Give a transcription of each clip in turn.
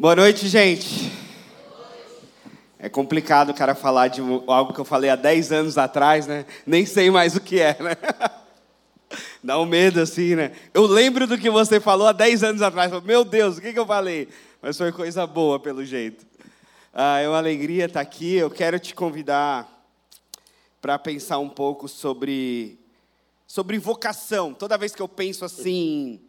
Boa noite, gente. É complicado o cara falar de algo que eu falei há 10 anos atrás, né? Nem sei mais o que é, né? Dá um medo assim, né? Eu lembro do que você falou há 10 anos atrás. Meu Deus, o que eu falei? Mas foi coisa boa, pelo jeito. É uma alegria estar aqui. Eu quero te convidar para pensar um pouco sobre vocação. Toda vez que eu penso assim,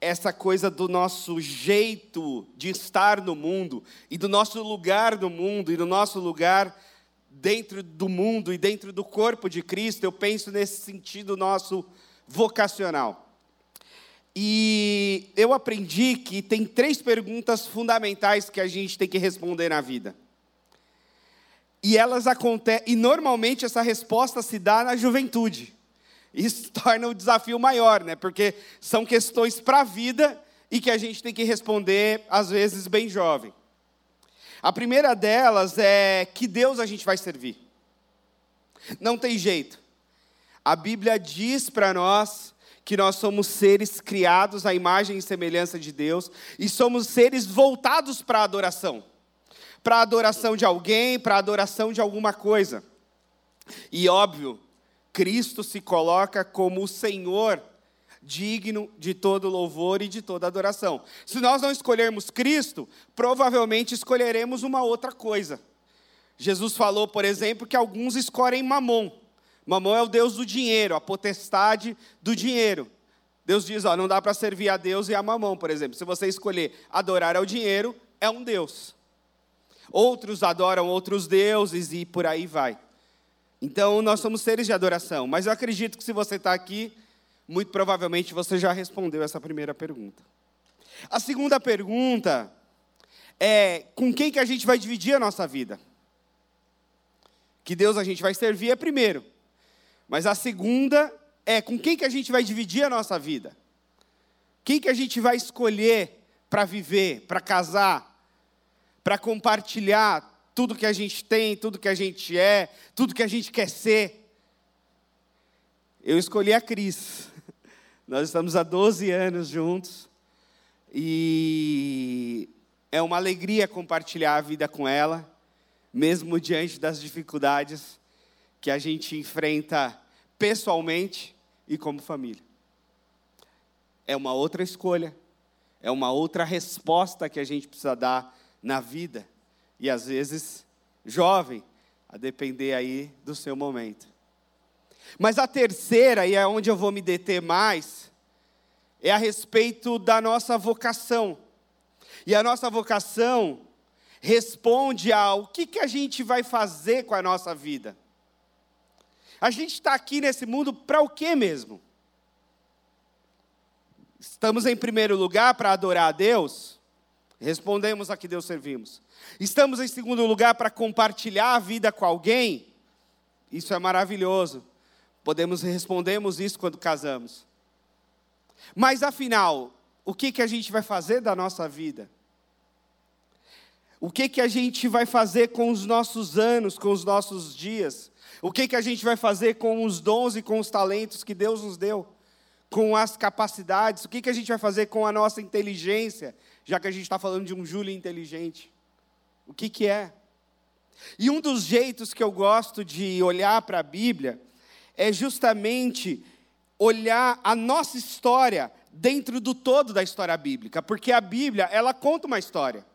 essa coisa do nosso jeito de estar no mundo, e do nosso lugar no mundo, e do nosso lugar dentro do mundo e dentro do corpo de Cristo, eu penso nesse sentido nosso vocacional. E eu aprendi que tem 3 perguntas fundamentais que a gente tem que responder na vida. E elas acontecem, e normalmente essa resposta se dá na juventude. Isso torna o desafio maior, né? Porque são questões para a vida e que a gente tem que responder, às vezes, bem jovem. A primeira delas é que Deus a gente vai servir. Não tem jeito. A Bíblia diz para nós que nós somos seres criados à imagem e semelhança de Deus e somos seres voltados para a adoração. Para a adoração de alguém, para a adoração de alguma coisa. E óbvio, Cristo se coloca como o Senhor digno de todo louvor e de toda adoração. Se nós não escolhermos Cristo, provavelmente escolheremos uma outra coisa. Jesus falou, por exemplo, que alguns escolhem Mamon. Mamon é o deus do dinheiro, a potestade do dinheiro. Deus diz, não dá para servir a Deus e a Mamon, por exemplo. Se você escolher adorar ao dinheiro, é um deus. Outros adoram outros deuses e por aí vai. Então, nós somos seres de adoração, mas eu acredito que se você está aqui, muito provavelmente você já respondeu essa primeira pergunta. A segunda pergunta é, com quem que a gente vai dividir a nossa vida? Que Deus a gente vai servir é primeiro, mas a segunda é, com quem que a gente vai dividir a nossa vida? Quem que a gente vai escolher para viver, para casar, para compartilhar tudo que a gente tem, tudo que a gente é, tudo que a gente quer ser. Eu escolhi a Cris. Nós estamos há 12 anos juntos. E é uma alegria compartilhar a vida com ela, mesmo diante das dificuldades que a gente enfrenta pessoalmente e como família. É uma outra escolha, é uma outra resposta que a gente precisa dar na vida. E, às vezes, jovem, a depender aí do seu momento. Mas a terceira, e é onde eu vou me deter mais, é a respeito da nossa vocação. E a nossa vocação responde ao que a gente vai fazer com a nossa vida. A gente está aqui nesse mundo para o quê mesmo? Estamos em primeiro lugar para adorar a Deus? Respondemos a que Deus servimos. Estamos em segundo lugar para compartilhar a vida com alguém? Isso é maravilhoso. Respondemos isso quando casamos. Mas afinal, o que a gente vai fazer da nossa vida? O que a gente vai fazer com os nossos anos, com os nossos dias? O que a gente vai fazer com os dons e com os talentos que Deus nos deu? Com as capacidades? O que a gente vai fazer com a nossa inteligência? Já que a gente está falando de um Júlio inteligente. O que é? E um dos jeitos que eu gosto de olhar para a Bíblia é justamente olhar a nossa história dentro do todo da história bíblica. Porque a Bíblia, ela conta uma história.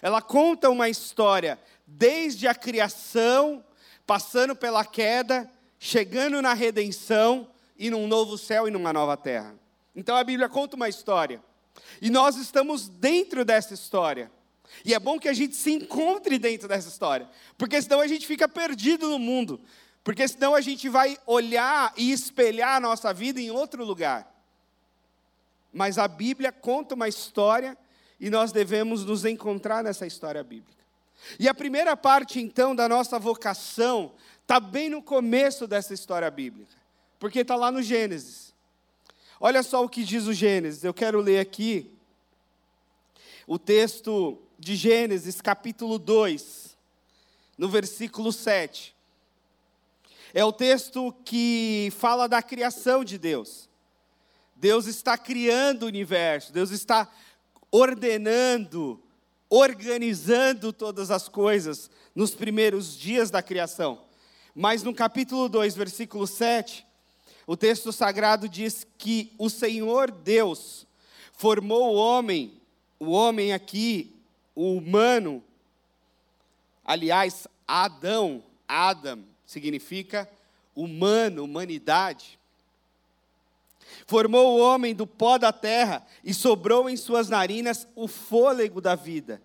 Ela conta uma história desde a criação, passando pela queda, chegando na redenção e num novo céu e numa nova terra. Então a Bíblia conta uma história. E nós estamos dentro dessa história. E é bom que a gente se encontre dentro dessa história, porque senão a gente fica perdido no mundo, porque senão a gente vai olhar e espelhar a nossa vida em outro lugar. Mas a Bíblia conta uma história e nós devemos nos encontrar nessa história bíblica. E a primeira parte, então, da nossa vocação está bem no começo dessa história bíblica, porque está lá no Gênesis. Olha só o que diz o Gênesis, eu quero ler aqui o texto de Gênesis, capítulo 2, no versículo 7. É o texto que fala da criação de Deus. Deus está criando o universo, Deus está ordenando, organizando todas as coisas nos primeiros dias da criação. Mas no capítulo 2, versículo 7, o texto sagrado diz que o Senhor Deus formou o homem aqui, o humano, aliás, Adão, Adam significa humano, humanidade. Formou o homem do pó da terra e sobrou em suas narinas o fôlego da vida.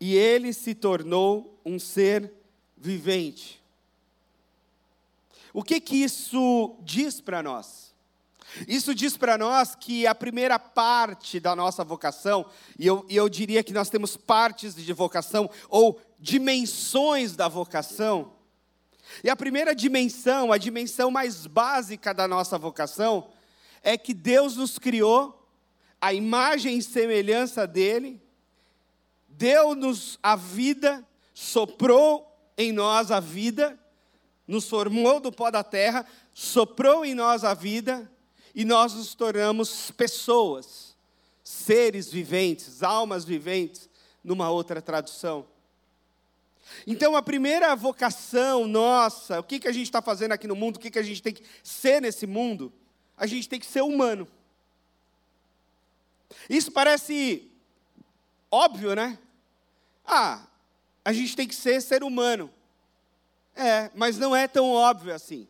E ele se tornou um ser vivente. O que isso diz para nós? Isso diz para nós que a primeira parte da nossa vocação, e eu diria que nós temos partes de vocação ou dimensões da vocação. E a primeira dimensão, a dimensão mais básica da nossa vocação, é que Deus nos criou à imagem e semelhança dele, deu-nos a vida, soprou em nós a vida, nos formou do pó da terra, soprou em nós a vida, e nós nos tornamos pessoas, seres viventes, almas viventes, numa outra tradução. Então a primeira vocação nossa, o que a gente está fazendo aqui no mundo, o que a gente tem que ser nesse mundo, a gente tem que ser humano. Isso parece óbvio, né? A gente tem que ser humano. É, mas não é tão óbvio assim.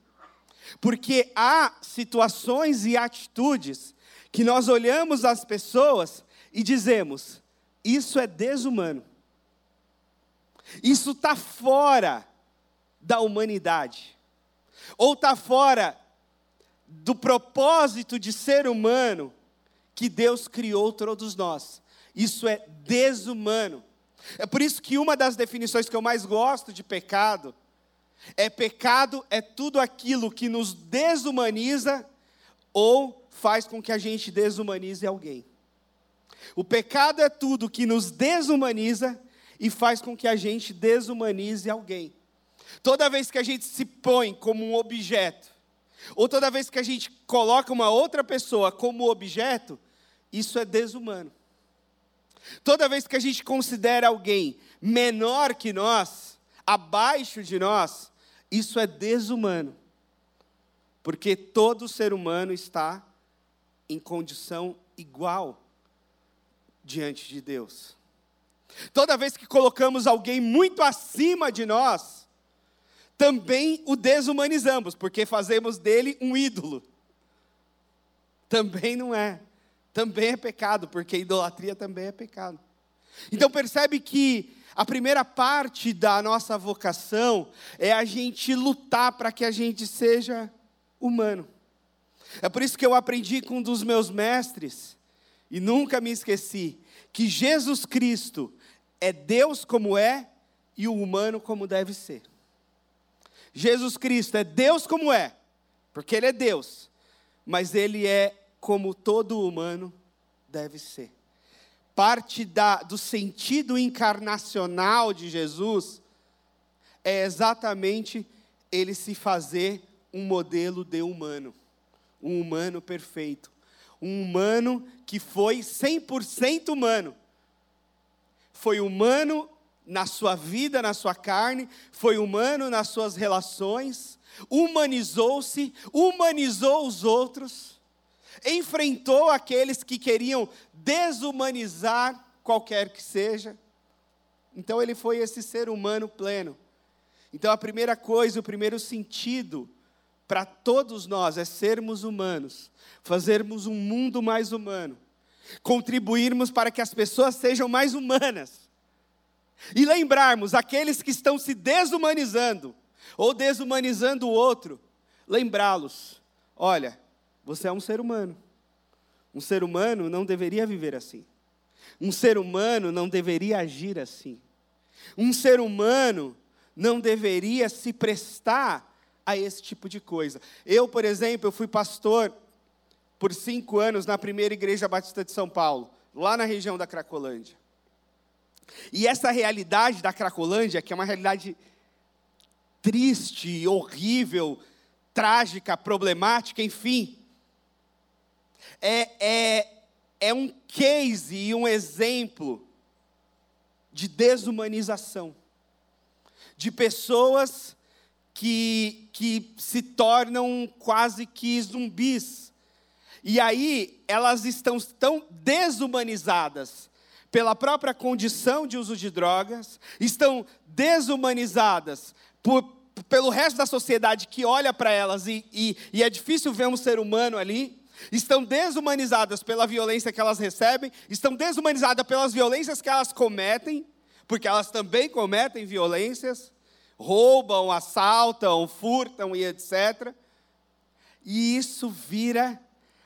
Porque há situações e atitudes que nós olhamos as pessoas e dizemos, isso é desumano. Isso está fora da humanidade, ou está fora do propósito de ser humano que Deus criou todos nós. Isso é desumano. É por isso que uma das definições que eu mais gosto de pecado é tudo aquilo que nos desumaniza ou faz com que a gente desumanize alguém. O pecado é tudo que nos desumaniza e faz com que a gente desumanize alguém. Toda vez que a gente se põe como um objeto, ou toda vez que a gente coloca uma outra pessoa como objeto, isso é desumano. Toda vez que a gente considera alguém menor que nós, abaixo de nós, isso é desumano. Porque todo ser humano está em condição igual diante de Deus. Toda vez que colocamos alguém muito acima de nós, também o desumanizamos, porque fazemos dele um ídolo. Também não é. Também é pecado, porque idolatria também é pecado. Então percebe que a primeira parte da nossa vocação é a gente lutar para que a gente seja humano. É por isso que eu aprendi com um dos meus mestres, e nunca me esqueci, que Jesus Cristo é Deus como é e o humano como deve ser. Jesus Cristo é Deus como é, porque Ele é Deus, mas Ele é como todo humano deve ser. Parte do sentido encarnacional de Jesus é exatamente Ele se fazer um modelo de humano, um humano perfeito. Um humano que foi 100% humano. Foi humano na sua vida, na sua carne, foi humano nas suas relações, humanizou-se, humanizou os outros, enfrentou aqueles que queriam desumanizar qualquer que seja. Então ele foi esse ser humano pleno. Então a primeira coisa, o primeiro sentido para todos nós é sermos humanos, fazermos um mundo mais humano, contribuirmos para que as pessoas sejam mais humanas, e lembrarmos aqueles que estão se desumanizando, ou desumanizando o outro, lembrá-los, olha, você é um ser humano não deveria viver assim, um ser humano não deveria agir assim, um ser humano não deveria se prestar a esse tipo de coisa. Eu, por exemplo, fui pastor por 5 anos na primeira igreja batista de São Paulo, lá na região da Cracolândia. E essa realidade da Cracolândia, que é uma realidade triste, horrível, trágica, problemática, enfim, é um case e um exemplo de desumanização, de pessoas que se tornam quase que zumbis, e aí elas estão tão desumanizadas pela própria condição de uso de drogas, estão desumanizadas pelo resto da sociedade que olha para elas e é difícil ver um ser humano ali, estão desumanizadas pela violência que elas recebem, estão desumanizadas pelas violências que elas cometem, porque elas também cometem violências, roubam, assaltam, furtam e etc. E isso vira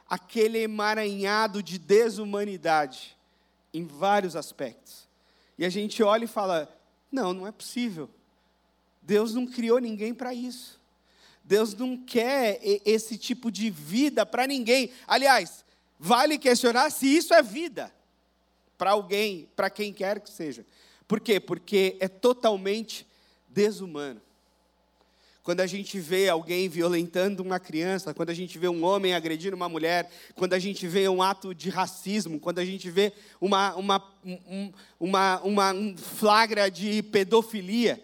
aquele emaranhado de desumanidade em vários aspectos. E a gente olha e fala, não é possível. Deus não criou ninguém para isso. Deus não quer esse tipo de vida para ninguém. Aliás, vale questionar se isso é vida para alguém, para quem quer que seja. Por quê? Porque é totalmente desumano. Quando a gente vê alguém violentando uma criança, quando a gente vê um homem agredindo uma mulher, quando a gente vê um ato de racismo, quando a gente vê um flagra de pedofilia,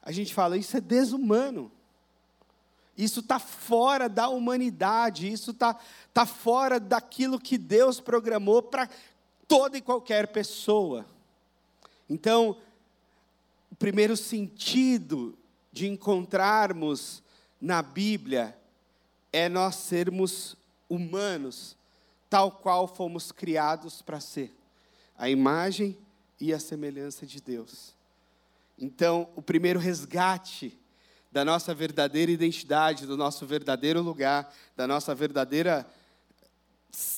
a gente fala, isso é desumano. Isso está fora da humanidade, isso está fora daquilo que Deus programou para toda e qualquer pessoa. Então, o primeiro sentido de encontrarmos na Bíblia é nós sermos humanos, tal qual fomos criados para ser, a imagem e a semelhança de Deus. Então, o primeiro resgate da nossa verdadeira identidade, do nosso verdadeiro lugar, da nossa verdadeira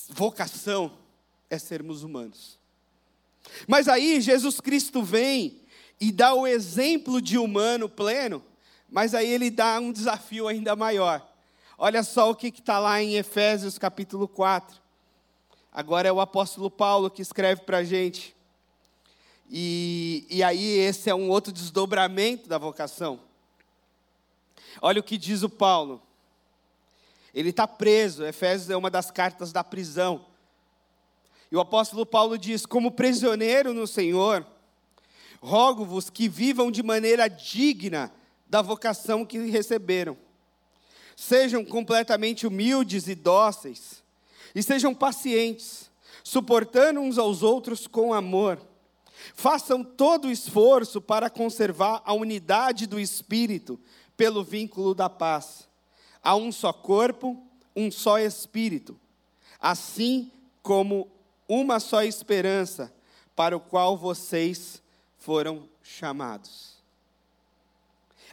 vocação é sermos humanos. Mas aí Jesus Cristo vem e dá o exemplo de humano pleno. Mas aí ele dá um desafio ainda maior. Olha só o que está lá em Efésios capítulo 4. Agora é o apóstolo Paulo que escreve para a gente. E aí esse é um outro desdobramento da vocação. Olha o que diz o Paulo. Ele está preso. Efésios é uma das cartas da prisão. E o apóstolo Paulo diz, como prisioneiro no Senhor, rogo-vos que vivam de maneira digna da vocação que receberam. Sejam completamente humildes e dóceis, e sejam pacientes, suportando uns aos outros com amor. Façam todo o esforço para conservar a unidade do Espírito pelo vínculo da paz. Há um só corpo, um só Espírito, assim como uma só esperança, para o qual vocês foram chamados.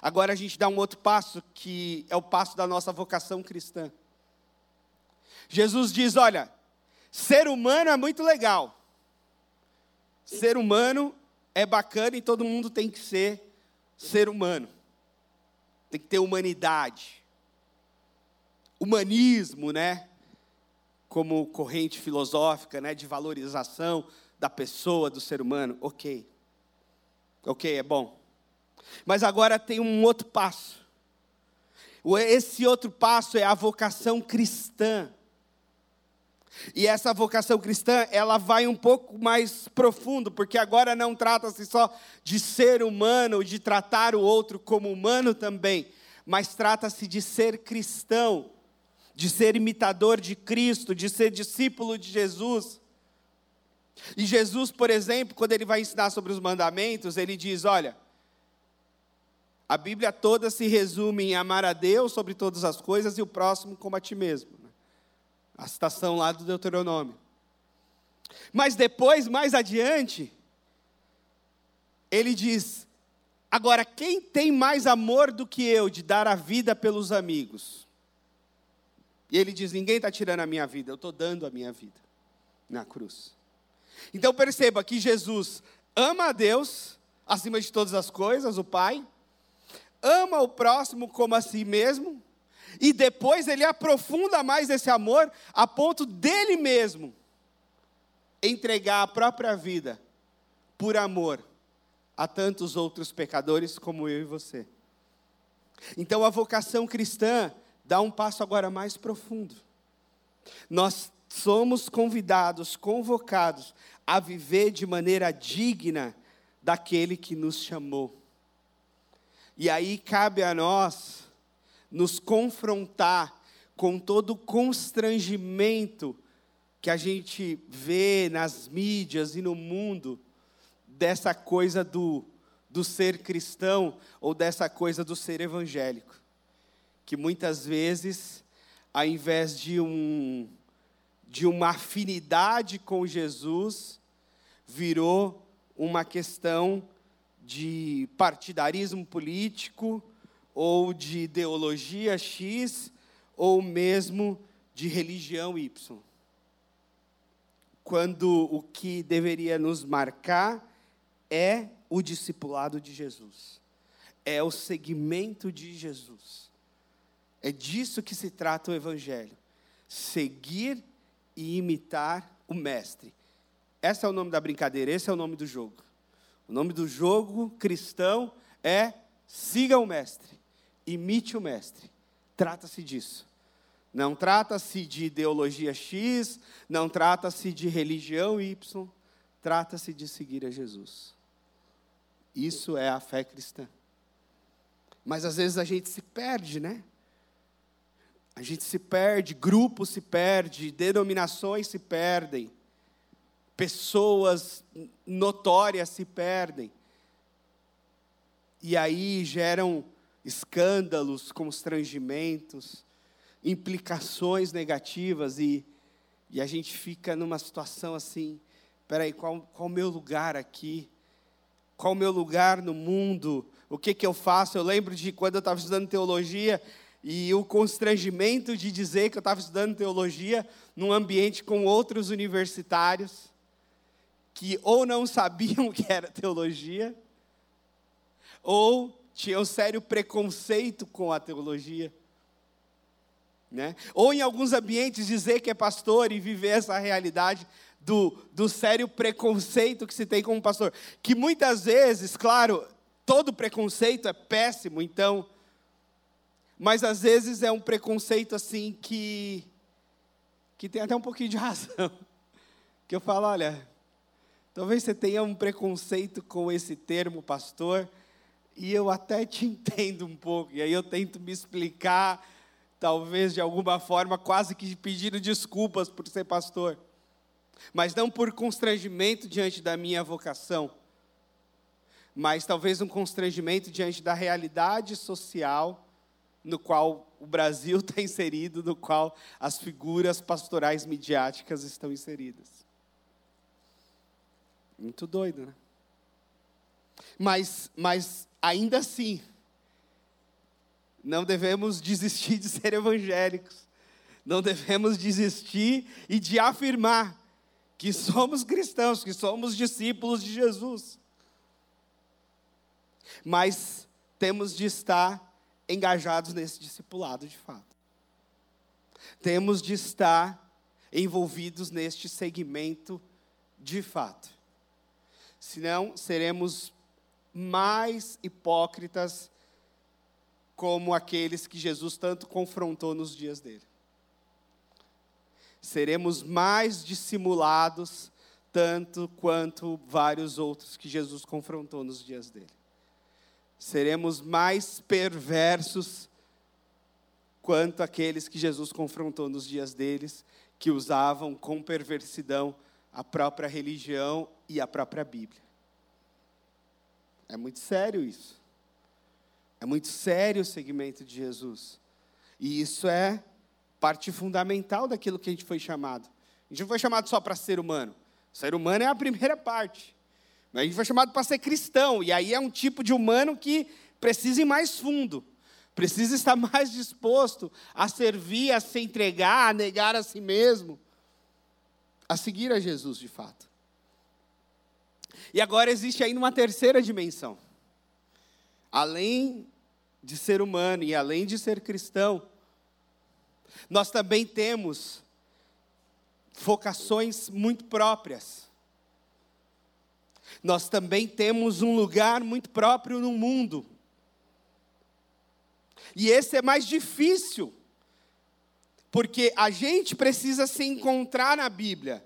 Agora a gente dá um outro passo, que é o passo da nossa vocação cristã. Jesus diz, olha, ser humano é muito legal. Ser humano é bacana e todo mundo tem que ser humano. Tem que ter humanidade. Humanismo, né? Como corrente filosófica, né? De valorização da pessoa, do ser humano. Ok, é bom. Mas agora tem um outro passo. Esse outro passo é a vocação cristã. E essa vocação cristã, ela vai um pouco mais profundo, porque agora não trata-se só de ser humano, de tratar o outro como humano também, mas trata-se de ser cristão, de ser imitador de Cristo, de ser discípulo de Jesus. E Jesus, por exemplo, quando ele vai ensinar sobre os mandamentos, ele diz, olha, a Bíblia toda se resume em amar a Deus sobre todas as coisas e o próximo como a ti mesmo. A citação lá do Deuteronômio. Mas depois, mais adiante, ele diz, agora quem tem mais amor do que eu de dar a vida pelos amigos? E ele diz, ninguém está tirando a minha vida, eu estou dando a minha vida na cruz. Então perceba que Jesus ama a Deus, acima de todas as coisas, o Pai, ama o próximo como a si mesmo, e depois ele aprofunda mais esse amor a ponto dele mesmo entregar a própria vida por amor a tantos outros pecadores como eu e você. Então a vocação cristã dá um passo agora mais profundo. Nós somos convidados, convocados a viver de maneira digna daquele que nos chamou. E aí cabe a nós nos confrontar com todo o constrangimento que a gente vê nas mídias e no mundo, dessa coisa do ser cristão ou dessa coisa do ser evangélico. Que muitas vezes, ao invés de uma afinidade com Jesus, virou uma questão de partidarismo político, ou de ideologia X, ou mesmo de religião Y. Quando o que deveria nos marcar é o discipulado de Jesus, é o seguimento de Jesus. É disso que se trata o Evangelho, seguir e imitar o Mestre. Esse é o nome da brincadeira, esse é o nome do jogo. O nome do jogo cristão é siga o Mestre, imite o Mestre. Trata-se disso. Não trata-se de ideologia X, não trata-se de religião Y, trata-se de seguir a Jesus. Isso é a fé cristã. Mas às vezes a gente se perde, né? A gente se perde, grupos se perdem, denominações se perdem, pessoas notórias se perdem. E aí geram escândalos, constrangimentos, implicações negativas e a gente fica numa situação assim, peraí, qual o meu lugar aqui? Qual o meu lugar no mundo? O que eu faço? Eu lembro de quando eu estava estudando teologia e o constrangimento de dizer que eu estava estudando teologia num ambiente com outros universitários que ou não sabiam o que era teologia ou tinha um sério preconceito com a teologia, né? Ou em alguns ambientes dizer que é pastor e viver essa realidade do sério preconceito que se tem como pastor, que muitas vezes, claro, todo preconceito é péssimo, então, mas às vezes é um preconceito assim que tem até um pouquinho de razão, que eu falo, olha, talvez você tenha um preconceito com esse termo pastor, e eu até te entendo um pouco, e aí eu tento me explicar, talvez de alguma forma, quase que pedindo desculpas por ser pastor, mas não por constrangimento diante da minha vocação, mas talvez um constrangimento diante da realidade social no qual o Brasil está inserido, no qual as figuras pastorais midiáticas estão inseridas. Muito doido, né? Mas ainda assim, não devemos desistir de ser evangélicos, não devemos desistir e de afirmar que somos cristãos, que somos discípulos de Jesus. Mas temos de estar engajados nesse discipulado de fato. Temos de estar envolvidos neste segmento de fato. Senão seremos mais hipócritas como aqueles que Jesus tanto confrontou nos dias dele. Seremos mais dissimulados tanto quanto vários outros que Jesus confrontou nos dias dele. Seremos mais perversos quanto aqueles que Jesus confrontou nos dias deles, que usavam com perversidão a própria religião e a própria Bíblia. É muito sério isso. É muito sério o seguimento de Jesus. E isso é parte fundamental daquilo que a gente foi chamado. A gente não foi chamado só para ser humano. Ser humano é a primeira parte. A gente foi chamado para ser cristão. E aí é um tipo de humano que precisa ir mais fundo. Precisa estar mais disposto a servir, a se entregar, a negar a si mesmo. A seguir a Jesus, de fato. E agora existe ainda uma terceira dimensão. Além de ser humano e além de ser cristão, nós também temos vocações muito próprias. Nós também temos um lugar muito próprio no mundo. E esse é mais difícil Porque a gente precisa se encontrar na Bíblia.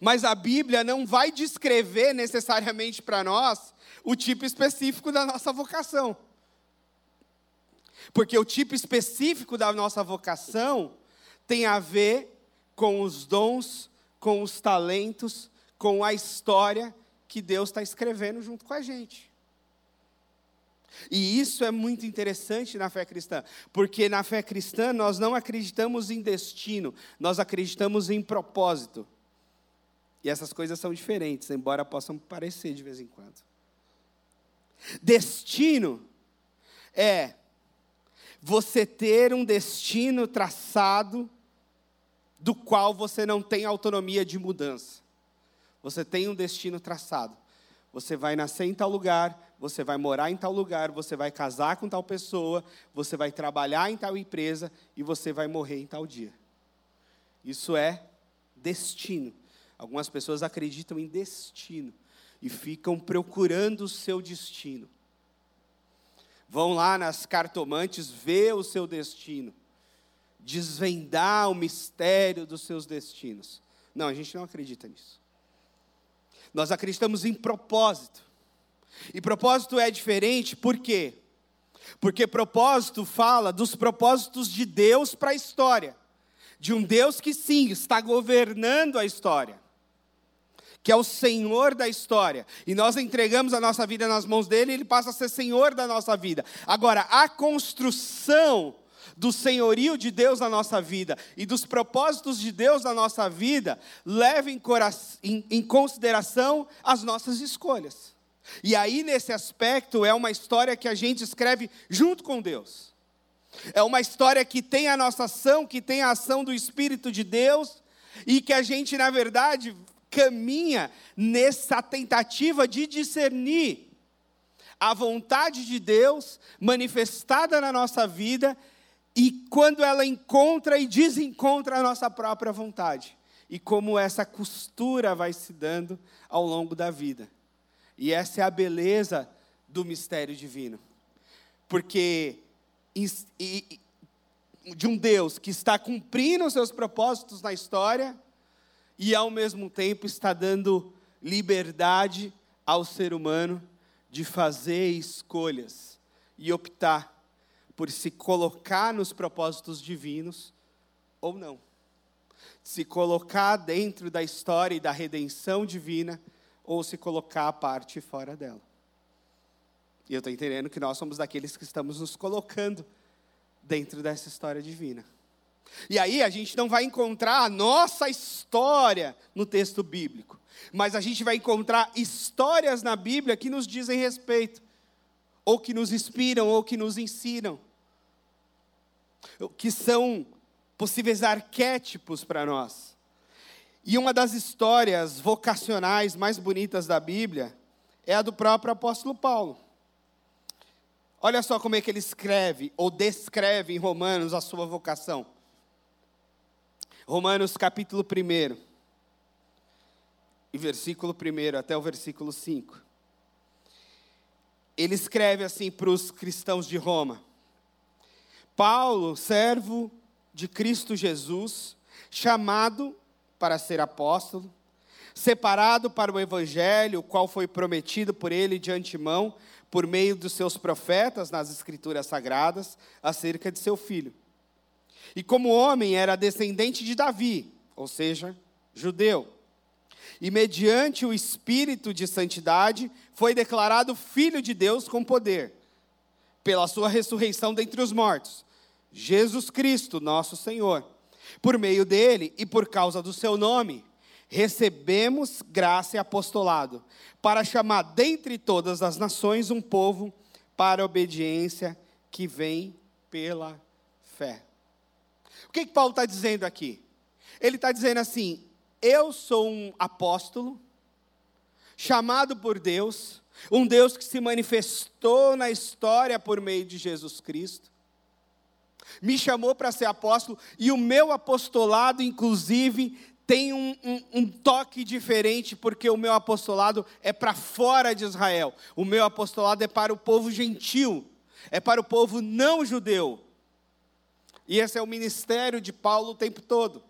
Mas a Bíblia não vai descrever necessariamente para nós o tipo específico da nossa vocação. Porque o tipo específico da nossa vocação tem a ver com os dons, com os talentos, com a história que Deus está escrevendo junto com a gente. E isso é muito interessante na fé cristã, porque na fé cristã nós não acreditamos em destino, nós acreditamos em propósito. E essas coisas são diferentes, embora possam parecer de vez em quando. Destino é você ter um destino traçado do qual você não tem autonomia de mudança. Você tem um destino traçado. Você vai nascer em tal lugar, você vai morar em tal lugar, você vai casar com tal pessoa, você vai trabalhar em tal empresa e você vai morrer em tal dia. Isso é destino. Algumas pessoas acreditam em destino e ficam procurando o seu destino. Vão lá nas cartomantes ver o seu destino, desvendar o mistério dos seus destinos. Não, a gente não acredita nisso. Nós acreditamos em propósito. E propósito é diferente, por quê? Porque propósito fala dos propósitos de Deus para a história. De um Deus que sim, está governando a história. Que é o Senhor da história. E nós entregamos a nossa vida nas mãos dele e ele passa a ser Senhor da nossa vida. Agora, a construção do senhorio de Deus na nossa vida e dos propósitos de Deus na nossa vida leva em consideração as nossas escolhas. E aí, nesse aspecto, é uma história que a gente escreve junto com Deus. É uma história que tem a nossa ação, que tem a ação do Espírito de Deus e que a gente, na verdade, caminha nessa tentativa de discernir a vontade de Deus manifestada na nossa vida e quando ela encontra e desencontra a nossa própria vontade. E como essa costura vai se dando ao longo da vida. E essa é a beleza do mistério divino. Porque de um Deus que está cumprindo os seus propósitos na história e ao mesmo tempo está dando liberdade ao ser humano de fazer escolhas e optar por se colocar nos propósitos divinos ou não. Se colocar dentro da história e da redenção divina ou se colocar à parte e fora dela. E eu estou entendendo que nós somos daqueles que estamos nos colocando dentro dessa história divina. E aí a gente não vai encontrar a nossa história no texto bíblico, mas a gente vai encontrar histórias na Bíblia que nos dizem respeito, ou que nos inspiram, ou que nos ensinam, que são possíveis arquétipos para nós. E uma das histórias vocacionais mais bonitas da Bíblia é a do próprio apóstolo Paulo. Olha só como é que ele escreve, ou descreve em Romanos a sua vocação. Romanos capítulo 1, e versículo 1 até o versículo 5. Ele escreve assim para os cristãos de Roma. Paulo, servo de Cristo Jesus, chamado para ser apóstolo, separado para o evangelho, o qual foi prometido por ele de antemão, por meio dos seus profetas nas escrituras sagradas, acerca de seu filho. E como homem era descendente de Davi, ou seja, judeu. E mediante o Espírito de Santidade, foi declarado Filho de Deus com poder, pela sua ressurreição dentre os mortos, Jesus Cristo, nosso Senhor. Por meio dele e por causa do seu nome, recebemos graça e apostolado, para chamar dentre todas as nações um povo para a obediência que vem pela fé. O que Paulo está dizendo aqui? Ele está dizendo assim, eu sou um apóstolo, chamado por Deus, um Deus que se manifestou na história por meio de Jesus Cristo, me chamou para ser apóstolo, e o meu apostolado, inclusive, tem um toque diferente, porque o meu apostolado é para fora de Israel, o meu apostolado é para o povo gentil, é para o povo não judeu. E esse é o ministério de Paulo o tempo todo.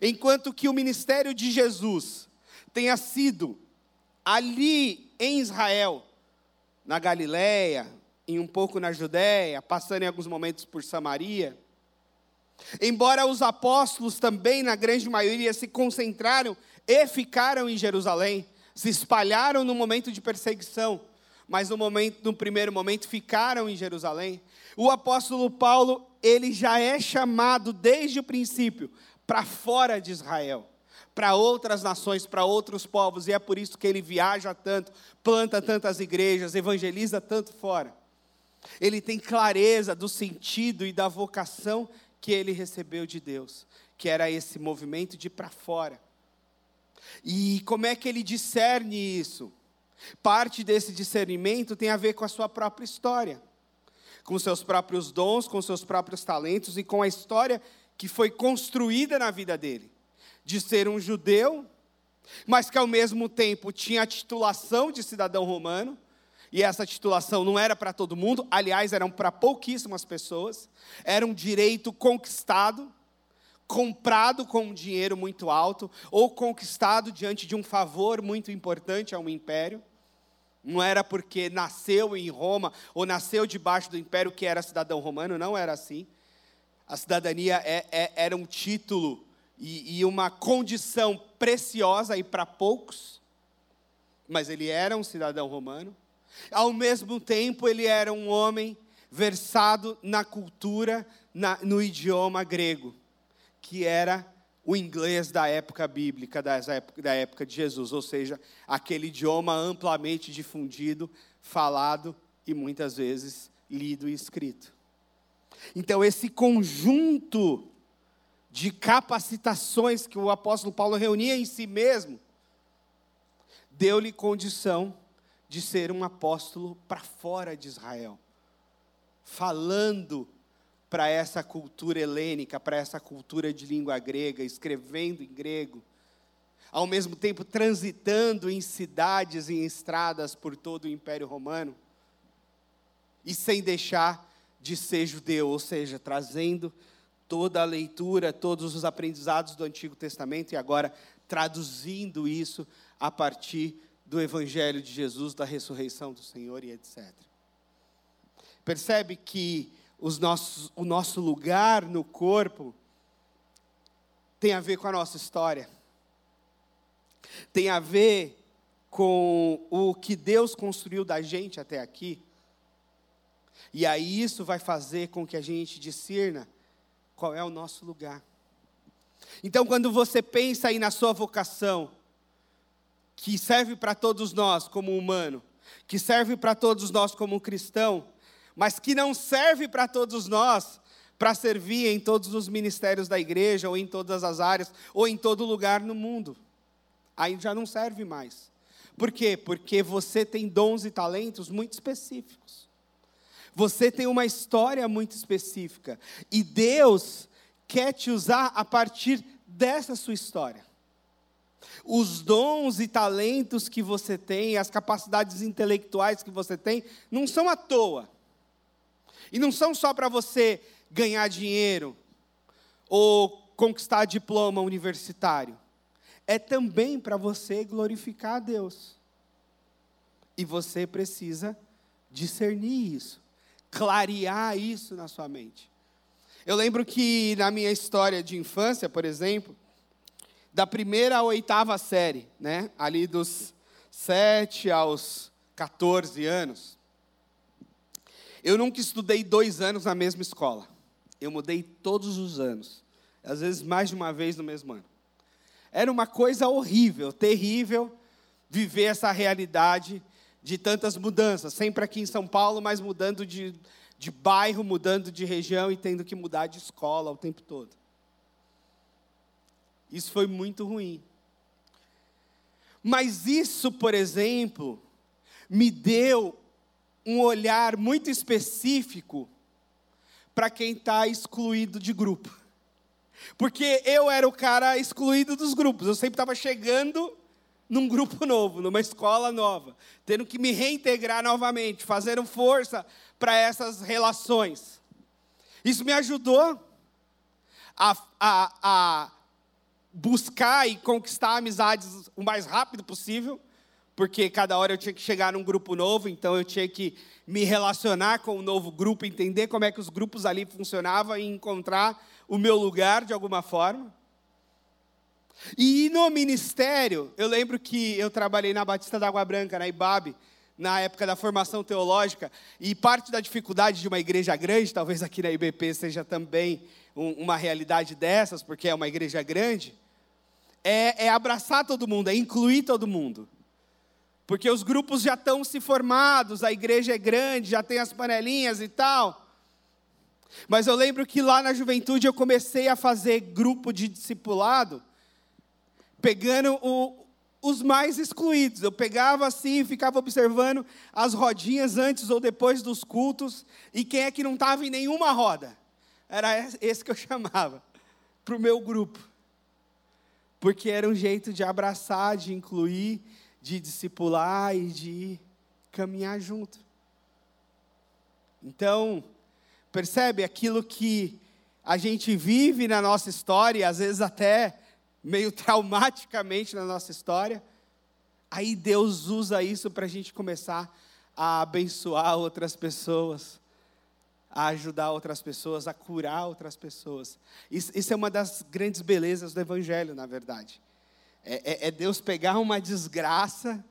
Enquanto que o ministério de Jesus tenha sido ali em Israel, na Galileia, em um pouco na Judéia, passando em alguns momentos por Samaria. Embora os apóstolos também, na grande maioria, se concentraram e ficaram em Jerusalém, se espalharam no momento de perseguição, mas no primeiro momento ficaram em Jerusalém. O apóstolo Paulo, ele já é chamado desde o princípio para fora de Israel, para outras nações, para outros povos, e é por isso que ele viaja tanto, planta tantas igrejas, evangeliza tanto fora. Ele tem clareza do sentido e da vocação que ele recebeu de Deus, que era esse movimento de ir para fora. E como é que ele discerne isso? Parte desse discernimento tem a ver com a sua própria história, com seus próprios dons, com seus próprios talentos e com a história que foi construída na vida dele, de ser um judeu, mas que ao mesmo tempo tinha a titulação de cidadão romano, e essa titulação não era para todo mundo, aliás, eram para pouquíssimas pessoas, era um direito conquistado, comprado com um dinheiro muito alto, ou conquistado diante de um favor muito importante a um império. Não era porque nasceu em Roma, ou nasceu debaixo do império que era cidadão romano, não era assim. A cidadania era um título e uma condição preciosa e para poucos, mas ele era um cidadão romano. Ao mesmo tempo, ele era um homem versado na cultura, no idioma grego, que era o inglês da época bíblica, da época de Jesus, ou seja, aquele idioma amplamente difundido, falado e muitas vezes lido e escrito. Então, esse conjunto de capacitações que o apóstolo Paulo reunia em si mesmo, deu-lhe condição de ser um apóstolo para fora de Israel, falando para essa cultura helênica, para essa cultura de língua grega, escrevendo em grego, ao mesmo tempo transitando em cidades e em estradas por todo o Império Romano, e sem deixar de ser judeu, ou seja, trazendo toda a leitura, todos os aprendizados do Antigo Testamento, e agora traduzindo isso a partir do Evangelho de Jesus, da ressurreição do Senhor e etc. Percebe que o nosso lugar no corpo tem a ver com a nossa história. Tem a ver com o que Deus construiu da gente até aqui. E aí isso vai fazer com que a gente discirna qual é o nosso lugar. Então, quando você pensa aí na sua vocação, que serve para todos nós como humano, que serve para todos nós como cristão, mas que não serve para todos nós para servir em todos os ministérios da igreja, ou em todas as áreas, ou em todo lugar no mundo. Aí já não serve mais. Por quê? Porque você tem dons e talentos muito específicos. Você tem uma história muito específica. E Deus quer te usar a partir dessa sua história. Os dons e talentos que você tem, as capacidades intelectuais que você tem, não são à toa. E não são só para você ganhar dinheiro ou conquistar diploma universitário. É também para você glorificar a Deus. E você precisa discernir isso, clarear isso na sua mente. Eu lembro que na minha história de infância, por exemplo, da 1ª à 8ª série, né? Ali dos 7 aos 14 anos, eu nunca estudei 2 anos na mesma escola. Eu mudei todos os anos, às vezes mais de uma vez no mesmo ano. Era uma coisa horrível, terrível, viver essa realidade de tantas mudanças, sempre aqui em São Paulo, mas mudando de bairro, mudando de região e tendo que mudar de escola o tempo todo. Isso foi muito ruim. Mas isso, por exemplo, me deu um olhar muito específico para quem está excluído de grupo. Porque eu era o cara excluído dos grupos. Eu sempre estava chegando num grupo novo, numa escola nova, tendo que me reintegrar novamente, fazendo força para essas relações. Isso me ajudou a buscar e conquistar amizades o mais rápido possível, porque cada hora eu tinha que chegar num grupo novo, então eu tinha que me relacionar com um novo grupo, entender como é que os grupos ali funcionavam e encontrar o meu lugar de alguma forma. E no ministério, eu lembro que eu trabalhei na Batista da Água Branca, na IBAB, na época da formação teológica, e parte da dificuldade de uma igreja grande, talvez aqui na IBP seja também uma realidade dessas, porque é uma igreja grande, é abraçar todo mundo, é incluir todo mundo. Porque os grupos já estão se formados, a igreja é grande, já tem as panelinhas e tal. Mas eu lembro que lá na juventude eu comecei a fazer grupo de discipulado, pegando os mais excluídos. Eu pegava assim e ficava observando as rodinhas antes ou depois dos cultos, e quem é que não estava em nenhuma roda. Era esse que eu chamava para o meu grupo, porque era um jeito de abraçar, de incluir, de discipular e de caminhar junto. Então, percebe aquilo que a gente vive na nossa história, e às vezes até meio traumaticamente na nossa história, aí Deus usa isso para a gente começar a abençoar outras pessoas, a ajudar outras pessoas, a curar outras pessoas. Isso é uma das grandes belezas do Evangelho, na verdade. É Deus pegar uma desgraça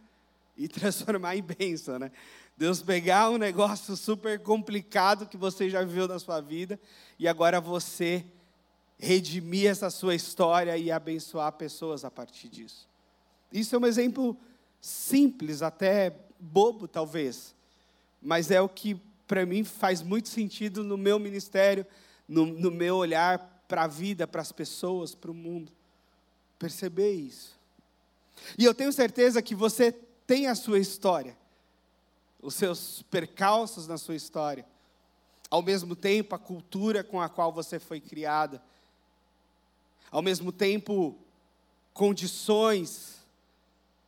e transformar em bênção, né? Deus pegar um negócio super complicado que você já viveu na sua vida e agora você redimir essa sua história e abençoar pessoas a partir disso. Isso é um exemplo simples, até bobo talvez, mas é o que para mim faz muito sentido no meu ministério, no meu olhar para a vida, para as pessoas, para o mundo. Perceber isso. E eu tenho certeza que você tem a sua história, os seus percalços na sua história, ao mesmo tempo a cultura com a qual você foi criada, ao mesmo tempo condições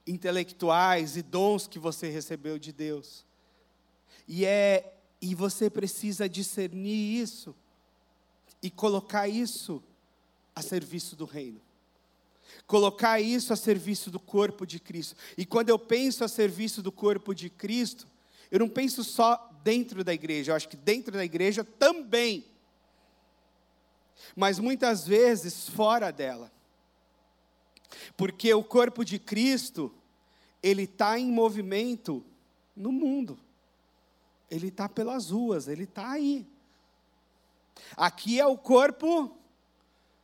intelectuais e dons que você recebeu de Deus. E você precisa discernir isso e colocar isso a serviço do reino. Colocar isso a serviço do corpo de Cristo. E quando eu penso a serviço do corpo de Cristo, eu não penso só dentro da igreja, eu acho que dentro da igreja também, mas muitas vezes fora dela, porque o corpo de Cristo, ele está em movimento no mundo, ele está pelas ruas, ele está aí. Aqui é o corpo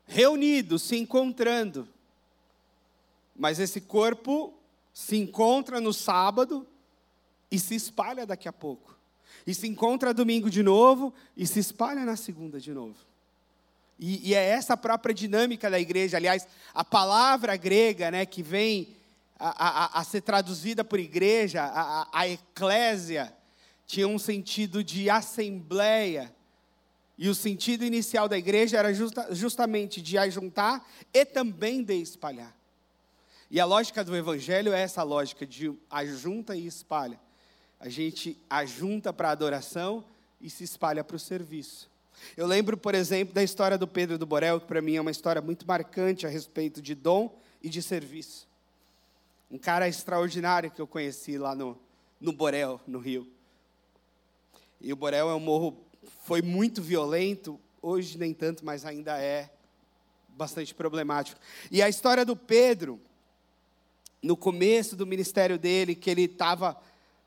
reunido, se encontrando. Mas esse corpo se encontra no sábado e se espalha daqui a pouco. E se encontra domingo de novo e se espalha na segunda de novo. E é essa a própria dinâmica da igreja. Aliás, a palavra grega, né, que vem a ser traduzida por igreja, a eclésia, tinha um sentido de assembleia. E o sentido inicial da igreja era justamente de ajuntar e também de espalhar. E a lógica do Evangelho é essa lógica de ajunta e espalha. A gente ajunta para a adoração e se espalha para o serviço. Eu lembro, por exemplo, da história do Pedro do Borel, que para mim é uma história muito marcante a respeito de dom e de serviço. Um cara extraordinário que eu conheci lá no Borel, no Rio. E o Borel é um morro, foi muito violento, hoje nem tanto, mas ainda é bastante problemático. E a história do Pedro, no começo do ministério dele, que ele estava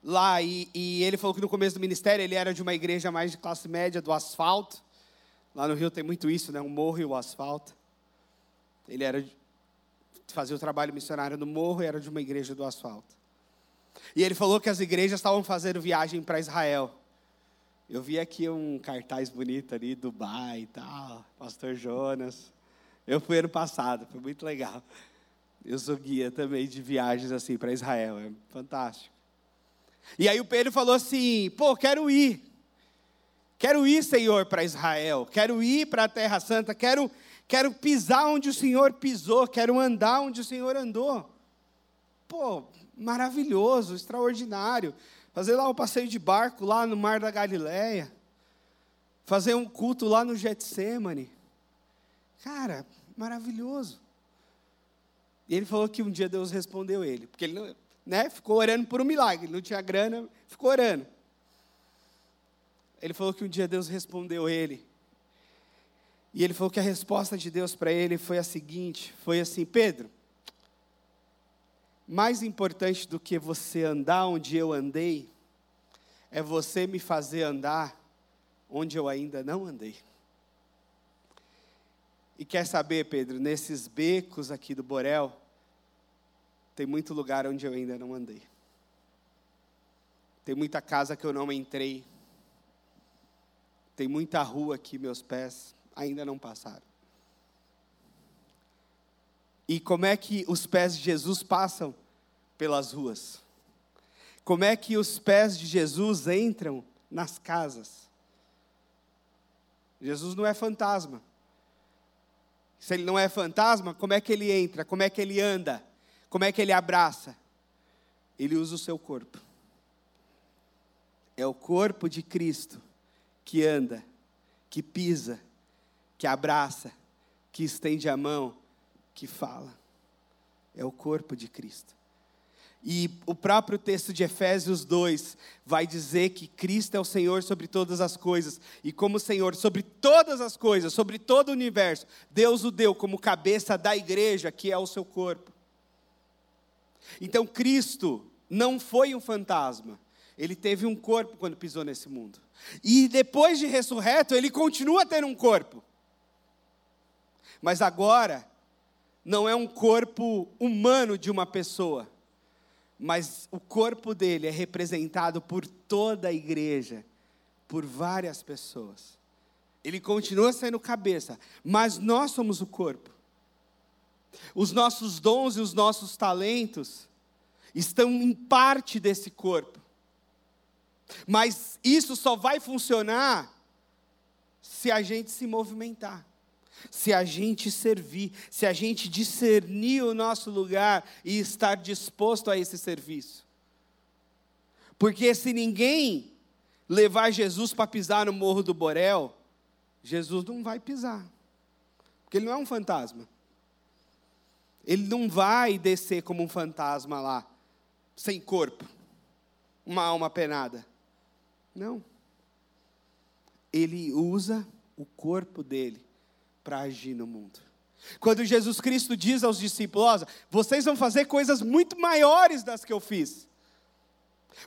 lá, e ele falou que no começo do ministério ele era de uma igreja mais de classe média, do asfalto. Lá no Rio tem muito isso, né? Um morro e o asfalto. Ele fazia o trabalho missionário no morro e era de uma igreja do asfalto. E ele falou que as igrejas estavam fazendo viagem para Israel. Eu vi aqui um cartaz bonito ali, Dubai e tal, pastor Jonas. Eu fui ano passado, foi muito legal. Eu sou guia também de viagens assim para Israel, é fantástico. E aí o Pedro falou assim, quero ir, Senhor, para Israel, quero ir para a Terra Santa, quero pisar onde o Senhor pisou, quero andar onde o Senhor andou. Maravilhoso, extraordinário, fazer lá um passeio de barco lá no Mar da Galileia, fazer um culto lá no Getsêmani. Cara, maravilhoso. E ele falou que um dia Deus respondeu ele, porque ele não, né, ficou orando por um milagre, não tinha grana, ficou orando. Ele falou que um dia Deus respondeu ele. E ele falou que a resposta de Deus para ele foi a seguinte, foi assim: Pedro, mais importante do que você andar onde eu andei, é você me fazer andar onde eu ainda não andei. E quer saber, Pedro, nesses becos aqui do Borel, tem muito lugar onde eu ainda não andei. Tem muita casa que eu não entrei. Tem muita rua que meus pés ainda não passaram. E como é que os pés de Jesus passam pelas ruas? Como é que os pés de Jesus entram nas casas? Jesus não é fantasma. Se ele não é fantasma, como é que ele entra? Como é que ele anda? Como é que ele abraça? Ele usa o seu corpo. É o corpo de Cristo que anda, que pisa, que abraça, que estende a mão, que fala. É o corpo de Cristo. E o próprio texto de Efésios 2 vai dizer que Cristo é o Senhor sobre todas as coisas. E como Senhor sobre todas as coisas, sobre todo o universo, Deus o deu como cabeça da igreja, que é o seu corpo. Então Cristo não foi um fantasma. Ele teve um corpo quando pisou nesse mundo. E depois de ressurreto, ele continua tendo um corpo. Mas agora, não é um corpo humano de uma pessoa, mas o corpo dele é representado por toda a igreja, por várias pessoas. Ele continua sendo cabeça, mas nós somos o corpo. Os nossos dons e os nossos talentos estão em parte desse corpo. Mas isso só vai funcionar se a gente se movimentar. Se a gente servir, se a gente discernir o nosso lugar e estar disposto a esse serviço. Porque se ninguém levar Jesus para pisar no Morro do Borel, Jesus não vai pisar. Porque ele não é um fantasma. Ele não vai descer como um fantasma lá, sem corpo, uma alma penada. Não. Ele usa o corpo dele para agir no mundo. Quando Jesus Cristo diz aos discípulos: vocês vão fazer coisas muito maiores das que eu fiz.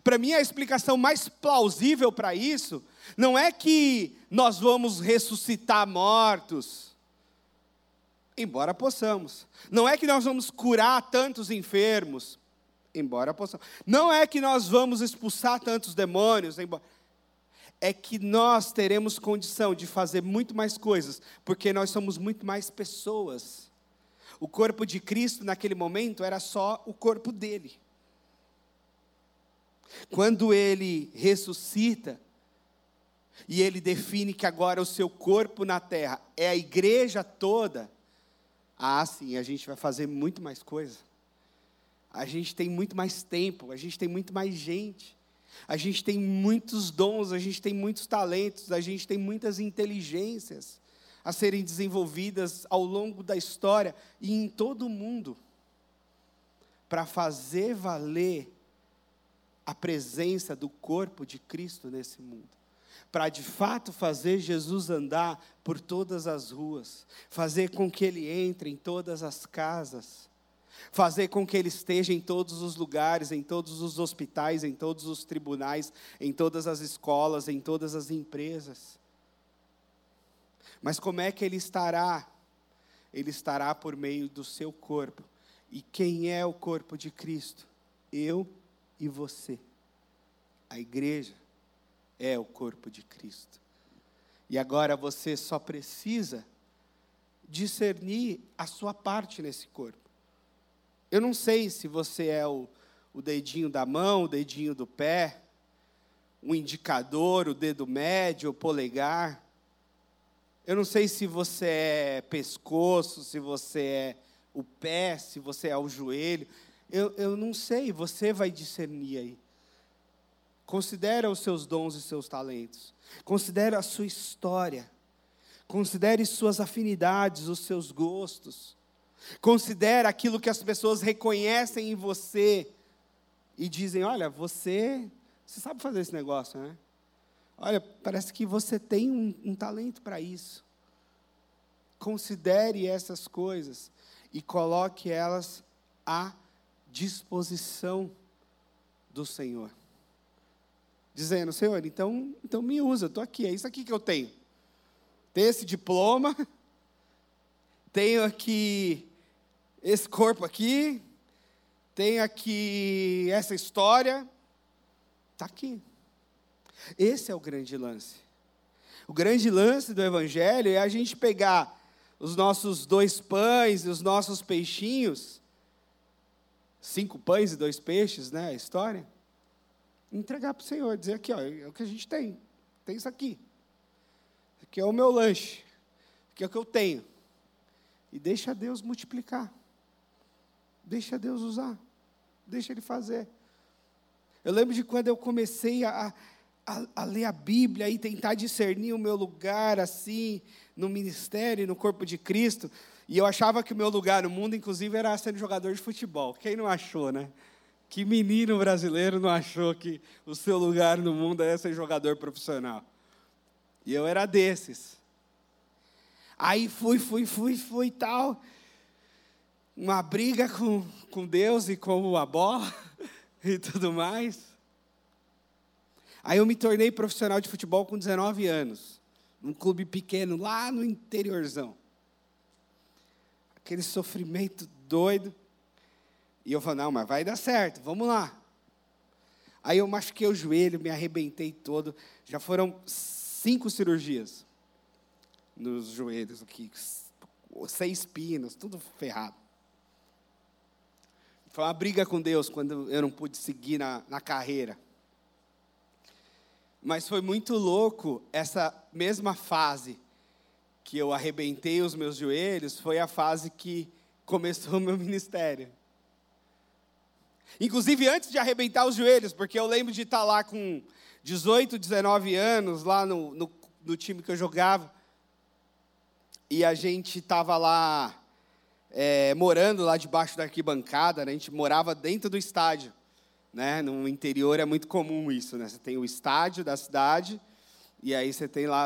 Para mim, a explicação mais plausível para isso não é que nós vamos ressuscitar mortos, embora possamos. Não é que nós vamos curar tantos enfermos, embora possamos. Não é que nós vamos expulsar tantos demônios, embora... É que nós teremos condição de fazer muito mais coisas, porque nós somos muito mais pessoas. O corpo de Cristo naquele momento era só o corpo dele. Quando ele ressuscita, e ele define que agora o seu corpo na terra é a igreja toda, ah, sim, a gente vai fazer muito mais coisa. A gente tem muito mais tempo, a gente tem muito mais gente. A gente tem muitos dons, a gente tem muitos talentos, a gente tem muitas inteligências a serem desenvolvidas ao longo da história e em todo o mundo, para fazer valer a presença do corpo de Cristo nesse mundo, para de fato fazer Jesus andar por todas as ruas, fazer com que ele entre em todas as casas, fazer com que ele esteja em todos os lugares, em todos os hospitais, em todos os tribunais, em todas as escolas, em todas as empresas. Mas como é que ele estará? Ele estará por meio do seu corpo. E quem é o corpo de Cristo? Eu e você. A igreja é o corpo de Cristo. E agora você só precisa discernir a sua parte nesse corpo. Eu não sei se você é o dedinho da mão, o dedinho do pé, o indicador, o dedo médio, o polegar. Eu não sei se você é pescoço, se você é o pé, se você é o joelho. Eu não sei, você vai discernir aí. Considera os seus dons e seus talentos. Considera a sua história. Considere suas afinidades, os seus gostos. Considere aquilo que as pessoas reconhecem em você e dizem, olha, você sabe fazer esse negócio, né? Olha, parece que você tem um talento para isso. Considere essas coisas e coloque elas à disposição do Senhor. Dizendo, Senhor, então me usa, estou aqui, é isso aqui que eu tenho. Tenho esse diploma, tenho aqui esse corpo aqui, tenho aqui essa história, está aqui. Esse é o grande lance. O grande lance do Evangelho é a gente pegar os nossos 2 pães e os nossos peixinhos, 5 pães e 2 peixes, né, a história, entregar para o Senhor, dizer aqui, ó, é o que a gente tem isso aqui. Isso aqui é o meu lanche, isso aqui é o que eu tenho. E deixa Deus multiplicar, deixa Deus usar, deixa Ele fazer. Eu lembro de quando eu comecei a ler a Bíblia e tentar discernir o meu lugar, assim, no ministério e no corpo de Cristo, e eu achava que o meu lugar no mundo, inclusive, era sendo jogador de futebol. Quem não achou, né? Que menino brasileiro não achou que o seu lugar no mundo era ser jogador profissional? E eu era desses. Aí fui e tal, uma briga com Deus e com a bola e tudo mais. Aí eu me tornei profissional de futebol com 19 anos, num clube pequeno, lá no interiorzão. Aquele sofrimento doido. E eu falei, não, mas vai dar certo, vamos lá. Aí eu machuquei o joelho, me arrebentei todo. Já foram 5 cirurgias nos joelhos aqui, 6 pinos, tudo ferrado. Foi uma briga com Deus quando eu não pude seguir na carreira. Mas foi muito louco essa mesma fase que eu arrebentei os meus joelhos, foi a fase que começou o meu ministério. Inclusive antes de arrebentar os joelhos, porque eu lembro de estar lá com 18, 19 anos, lá no time que eu jogava, e a gente estava lá, morando lá debaixo da arquibancada, né? A gente morava dentro do estádio. Né? No interior é muito comum isso, né? Você tem o estádio da cidade, e aí você tem lá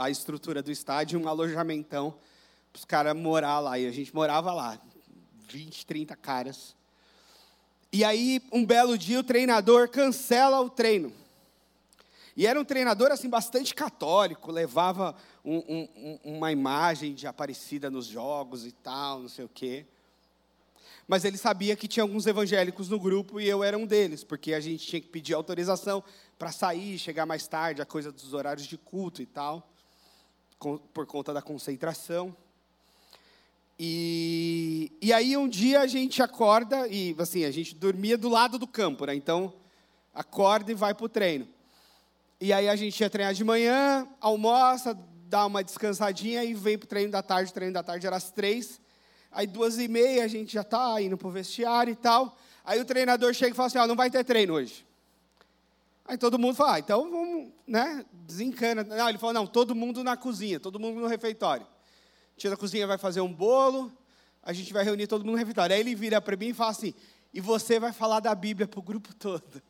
a estrutura do estádio e um alojamentão para os caras morar lá. E a gente morava lá, 20, 30 caras. E aí, um belo dia, o treinador cancela o treino. E era um treinador assim, bastante católico, levava uma imagem de Aparecida nos jogos e tal, não sei o quê. Mas ele sabia que tinha alguns evangélicos no grupo e eu era um deles, porque a gente tinha que pedir autorização para sair, chegar mais tarde, a coisa dos horários de culto e tal, por conta da concentração. E aí um dia a gente acorda, e assim, a gente dormia do lado do campo, né? Então acorda e vai para o treino. E aí a gente ia treinar de manhã, almoça, dá uma descansadinha e vem para o treino da tarde. O treino da tarde era às 3h. Aí 2h30 a gente já está indo para o vestiário e tal. Aí o treinador chega e fala assim, ó, não vai ter treino hoje. Aí todo mundo fala, então vamos, né, desencana. Não, ele falou, não, todo mundo na cozinha, todo mundo no refeitório. Tira da cozinha, vai fazer um bolo, a gente vai reunir todo mundo no refeitório. Aí ele vira para mim e fala assim, e você vai falar da Bíblia para o grupo todo.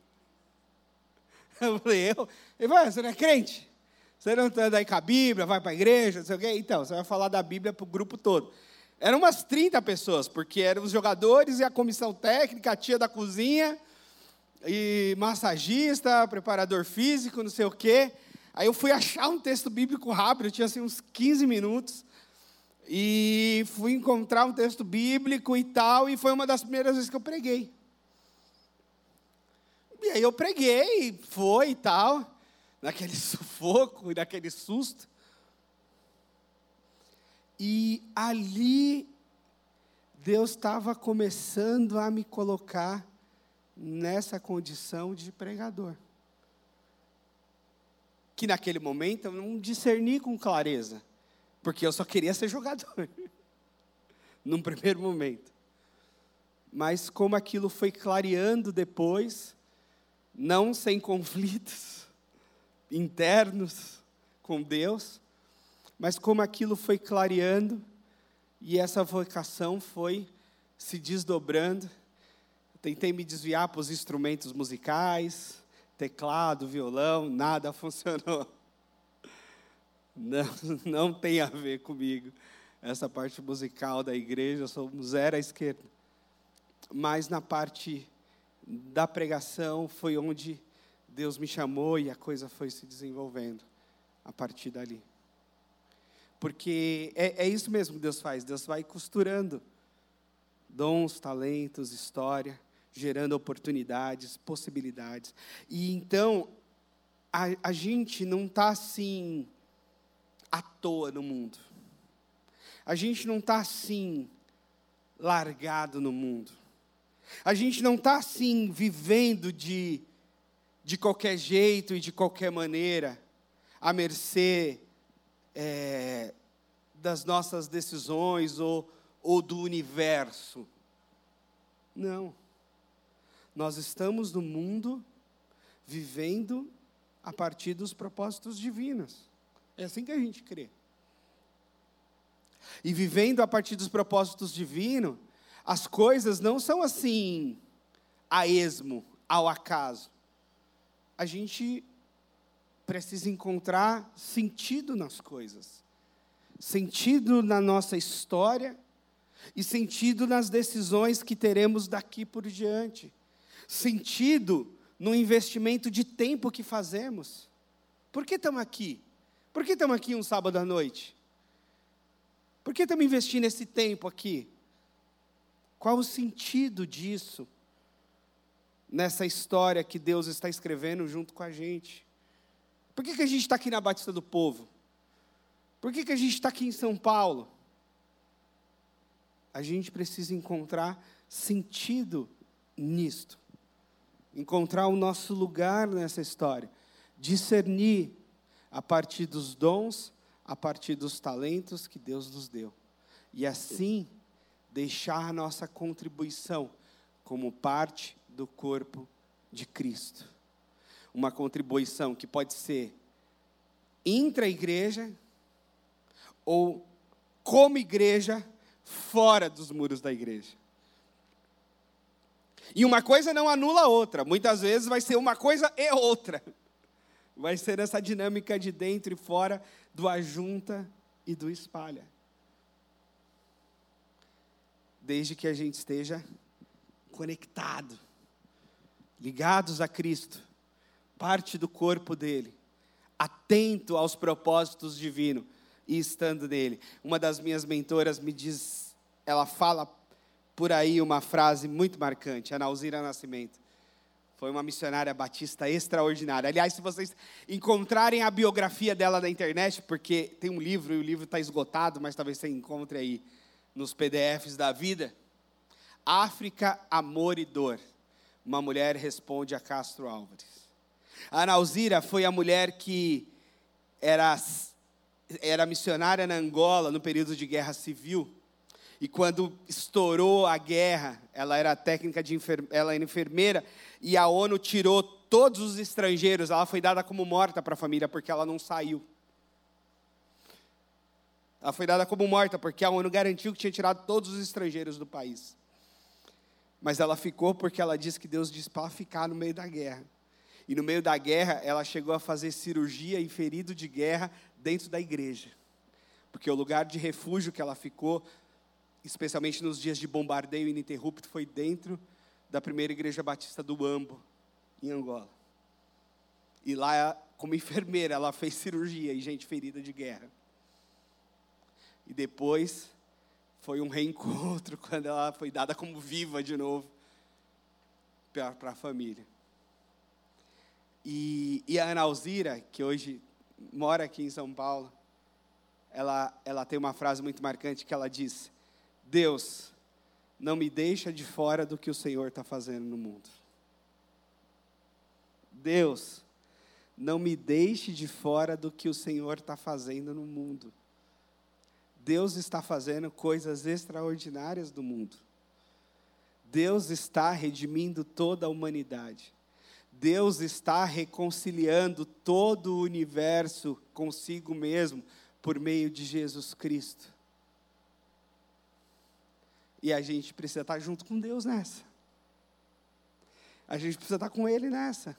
Eu falei, eu? Ele falou, você não é crente? Você não está daí com a Bíblia, vai para a igreja, não sei o quê? Então, você vai falar da Bíblia para o grupo todo. Eram umas 30 pessoas, porque eram os jogadores e a comissão técnica, a tia da cozinha, e massagista, preparador físico, não sei o quê. Aí eu fui achar um texto bíblico rápido, eu tinha assim, uns 15 minutos, e fui encontrar um texto bíblico e tal, e foi uma das primeiras vezes que eu preguei. E aí eu preguei, foi e tal, naquele sufoco, naquele susto. E ali, Deus estava começando a me colocar nessa condição de pregador. Que naquele momento eu não discerni com clareza, porque eu só queria ser jogador, num primeiro momento. Mas como aquilo foi clareando depois, não sem conflitos internos com Deus, mas como aquilo foi clareando e essa vocação foi se desdobrando, tentei me desviar para os instrumentos musicais, teclado, violão, nada funcionou. Não tem a ver comigo. Essa parte musical da igreja, eu sou zero à esquerda. Mas na parte da pregação foi onde Deus me chamou e a coisa foi se desenvolvendo a partir dali. Porque é isso mesmo que Deus faz, Deus vai costurando dons, talentos, história, gerando oportunidades, possibilidades. E então, a gente não está assim à toa no mundo. A gente não está assim largado no mundo. A gente não está assim vivendo de qualquer jeito e de qualquer maneira, à mercê das nossas decisões ou do universo. Não. Nós estamos no mundo vivendo a partir dos propósitos divinos. É assim que a gente crê. E vivendo a partir dos propósitos divinos, as coisas não são assim, a esmo, ao acaso. A gente precisa encontrar sentido nas coisas. Sentido na nossa história e sentido nas decisões que teremos daqui por diante. Sentido no investimento de tempo que fazemos. Por que estamos aqui? Por que estamos aqui um sábado à noite? Por que estamos investindo esse tempo aqui? Qual o sentido disso? Nessa história que Deus está escrevendo junto com a gente. Por que a gente está aqui na Batista do Povo? Por que a gente está aqui em São Paulo? A gente precisa encontrar sentido nisto. Encontrar o nosso lugar nessa história. Discernir a partir dos dons, a partir dos talentos que Deus nos deu. E assim, deixar a nossa contribuição como parte do corpo de Cristo. Uma contribuição que pode ser intra-igreja ou como igreja fora dos muros da igreja. E uma coisa não anula a outra. Muitas vezes vai ser uma coisa e outra. Vai ser essa dinâmica de dentro e fora, do ajunta e do espalha. Desde que a gente esteja conectado, ligados a Cristo, parte do corpo dele, atento aos propósitos divinos e estando nele. Uma das minhas mentoras me diz, ela fala por aí uma frase muito marcante, a Nauzira Nascimento. Foi uma missionária batista extraordinária. Aliás, se vocês encontrarem a biografia dela na internet, porque tem um livro e o livro está esgotado, mas talvez você encontre aí nos PDFs da vida. África, Amor e Dor. Uma mulher responde a Castro Alves. A Nauzira foi a mulher que era missionária na Angola no período de guerra civil. E quando estourou a guerra, ela era técnica de ela era enfermeira, e a ONU tirou todos os estrangeiros. Ela foi dada como morta para a família, porque ela não saiu. Ela foi dada como morta, porque a ONU garantiu que tinha tirado todos os estrangeiros do país. Mas ela ficou porque ela disse que Deus disse para ela ficar no meio da guerra. E no meio da guerra, ela chegou a fazer cirurgia e ferido de guerra dentro da igreja. Porque o lugar de refúgio que ela ficou, especialmente nos dias de bombardeio ininterrupto, foi dentro da primeira igreja batista do Uambo, em Angola. E lá, como enfermeira, ela fez cirurgia e gente ferida de guerra. E depois foi um reencontro quando ela foi dada como viva de novo para a família. E a Ana Alzira, que hoje mora aqui em São Paulo, ela tem uma frase muito marcante que ela diz: Deus, não me deixa de fora do que o Senhor está fazendo no mundo. Deus, não me deixe de fora do que o Senhor está fazendo no mundo. Deus está fazendo coisas extraordinárias do mundo. Deus está redimindo toda a humanidade. Deus está reconciliando todo o universo consigo mesmo, por meio de Jesus Cristo. E a gente precisa estar junto com Deus nessa. A gente precisa estar com Ele nessa.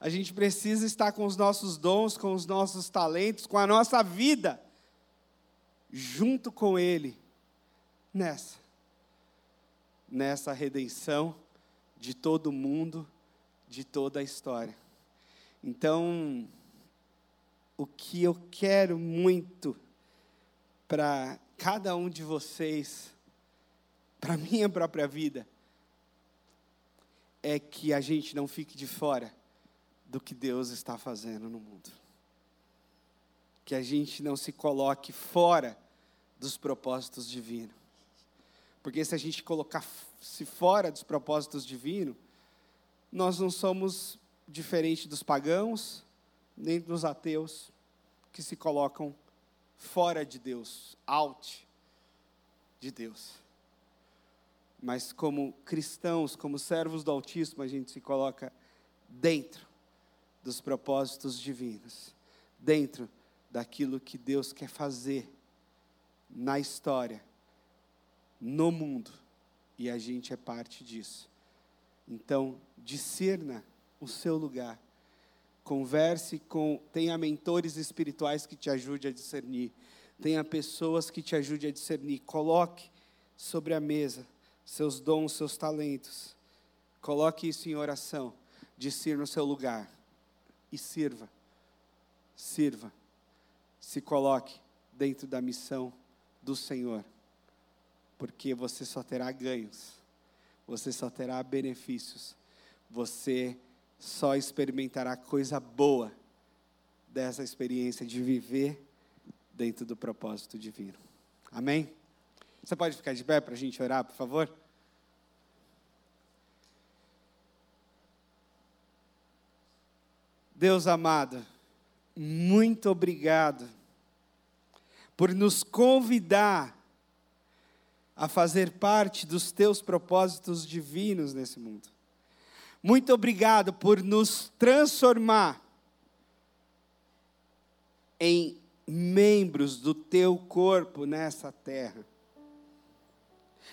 A gente precisa estar com os nossos dons, com os nossos talentos, com a nossa vida, junto com Ele, nessa redenção de todo mundo, de toda a história. Então, o que eu quero muito para cada um de vocês, para a minha própria vida, é que a gente não fique de fora do que Deus está fazendo no mundo. Que a gente não se coloque fora dos propósitos divinos. Porque se a gente colocar-se fora dos propósitos divinos, nós não somos diferentes dos pagãos, nem dos ateus, que se colocam fora de Deus, out de Deus. Mas como cristãos, como servos do Altíssimo, a gente se coloca dentro dos propósitos divinos, dentro daquilo que Deus quer fazer na história, no mundo, e a gente é parte disso. Então, discerna o seu lugar, tenha mentores espirituais que te ajudem a discernir, tenha pessoas que te ajudem a discernir, coloque sobre a mesa seus dons, seus talentos, coloque isso em oração, discerna o seu lugar e sirva, se coloque dentro da missão do Senhor, porque você só terá ganhos, você só terá benefícios, você só experimentará coisa boa dessa experiência de viver dentro do propósito divino. Amém? Você pode ficar de pé para a gente orar, por favor? Deus amado, muito obrigado por nos convidar a fazer parte dos teus propósitos divinos nesse mundo. Muito obrigado por nos transformar em membros do teu corpo nessa terra.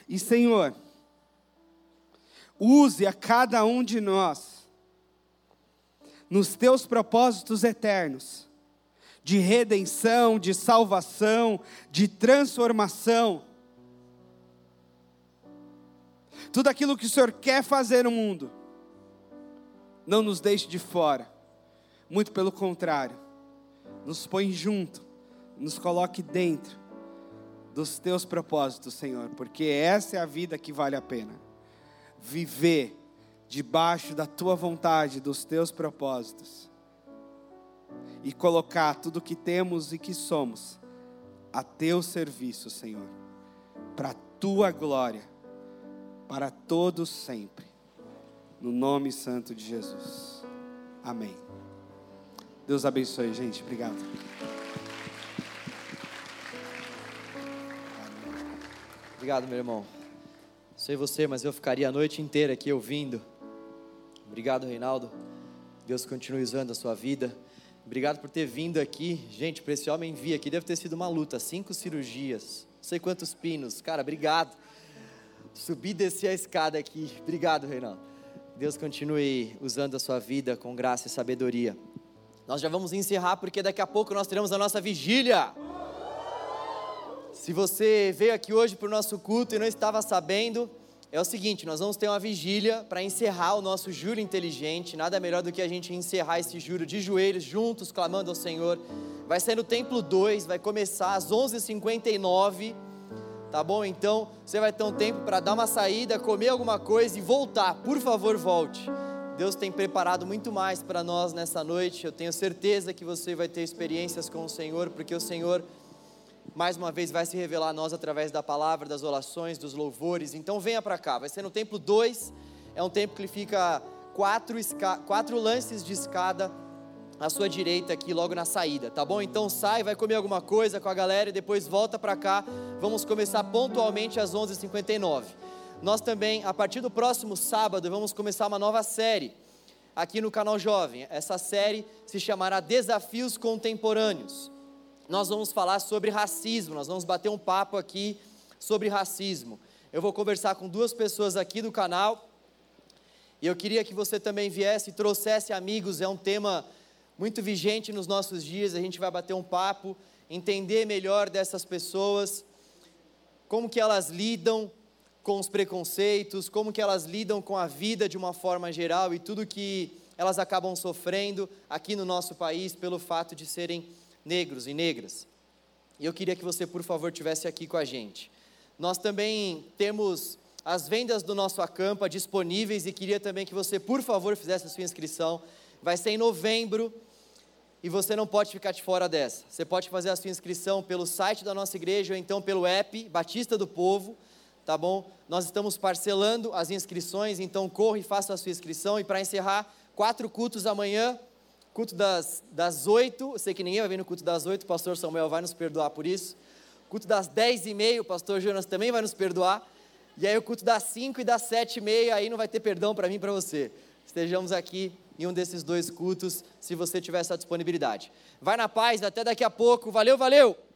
E Senhor, use a cada um de nós nos teus propósitos eternos, de redenção, de salvação, de transformação. Tudo aquilo que o Senhor quer fazer no mundo, não nos deixe de fora. Muito pelo contrário, nos põe junto, nos coloque dentro dos teus propósitos, Senhor, porque essa é a vida que vale a pena. Viver debaixo da tua vontade, dos teus propósitos, e colocar tudo que temos e que somos a teu serviço, Senhor, para a tua glória, para todos sempre, no nome santo de Jesus, amém. Deus abençoe, gente, obrigado, meu irmão. Não sei você, mas eu ficaria a noite inteira aqui ouvindo. Obrigado, Reinaldo. Deus continue usando a sua vida. Obrigado por ter vindo aqui. Gente, para esse homem vir aqui, deve ter sido uma luta. 5 cirurgias, não sei quantos pinos. Cara, obrigado. Subir e descer a escada aqui. Obrigado, Reinaldo. Deus continue usando a sua vida com graça e sabedoria. Nós já vamos encerrar, porque daqui a pouco nós teremos a nossa vigília. Se você veio aqui hoje para o nosso culto e não estava sabendo, é o seguinte, nós vamos ter uma vigília para encerrar o nosso juro inteligente. Nada melhor do que a gente encerrar esse juro de joelhos, juntos, clamando ao Senhor. Vai ser no Templo 2, vai começar às 11h59, tá bom? Então, você vai ter um tempo para dar uma saída, comer alguma coisa e voltar. Por favor, volte. Deus tem preparado muito mais para nós nessa noite. Eu tenho certeza que você vai ter experiências com o Senhor, porque o Senhor, mais uma vez, vai se revelar a nós através da palavra, das orações, dos louvores. Então venha para cá, vai ser no Templo 2, é um templo que fica 4 lances de escada à sua direita aqui, logo na saída, tá bom? Então sai, vai comer alguma coisa com a galera e depois volta para cá. Vamos começar pontualmente às 11h59. Nós também, a partir do próximo sábado, vamos começar uma nova série aqui no Canal Jovem. Essa série se chamará Desafios Contemporâneos. nós vamos falar sobre racismo, nós vamos bater um papo aqui sobre racismo. Eu vou conversar com duas pessoas aqui do canal, e eu queria que você também viesse e trouxesse amigos. É um tema muito vigente nos nossos dias, a gente vai bater um papo, entender melhor dessas pessoas, como que elas lidam com os preconceitos, como que elas lidam com a vida de uma forma geral e tudo que elas acabam sofrendo aqui no nosso país pelo fato de serem negros e negras. E eu queria que você, por favor, estivesse aqui com a gente. Nós também temos as vendas do nosso Acampa disponíveis e queria também que você, por favor, fizesse a sua inscrição. Vai ser em novembro e você não pode ficar de fora dessa. Você pode fazer a sua inscrição pelo site da nossa igreja ou então pelo app Batista do Povo, tá bom? Nós estamos parcelando as inscrições, então corra e faça a sua inscrição. E para encerrar, 4 cultos amanhã, culto das 8, eu sei que ninguém vai vir no culto das 8, o pastor Samuel vai nos perdoar por isso. Culto das 10h30, o pastor Jonas também vai nos perdoar. E aí o culto das 5 e das 7h30, aí não vai ter perdão para mim e para você. Estejamos aqui em um desses dois cultos, se você tiver essa disponibilidade. Vai na paz, até daqui a pouco. Valeu, valeu!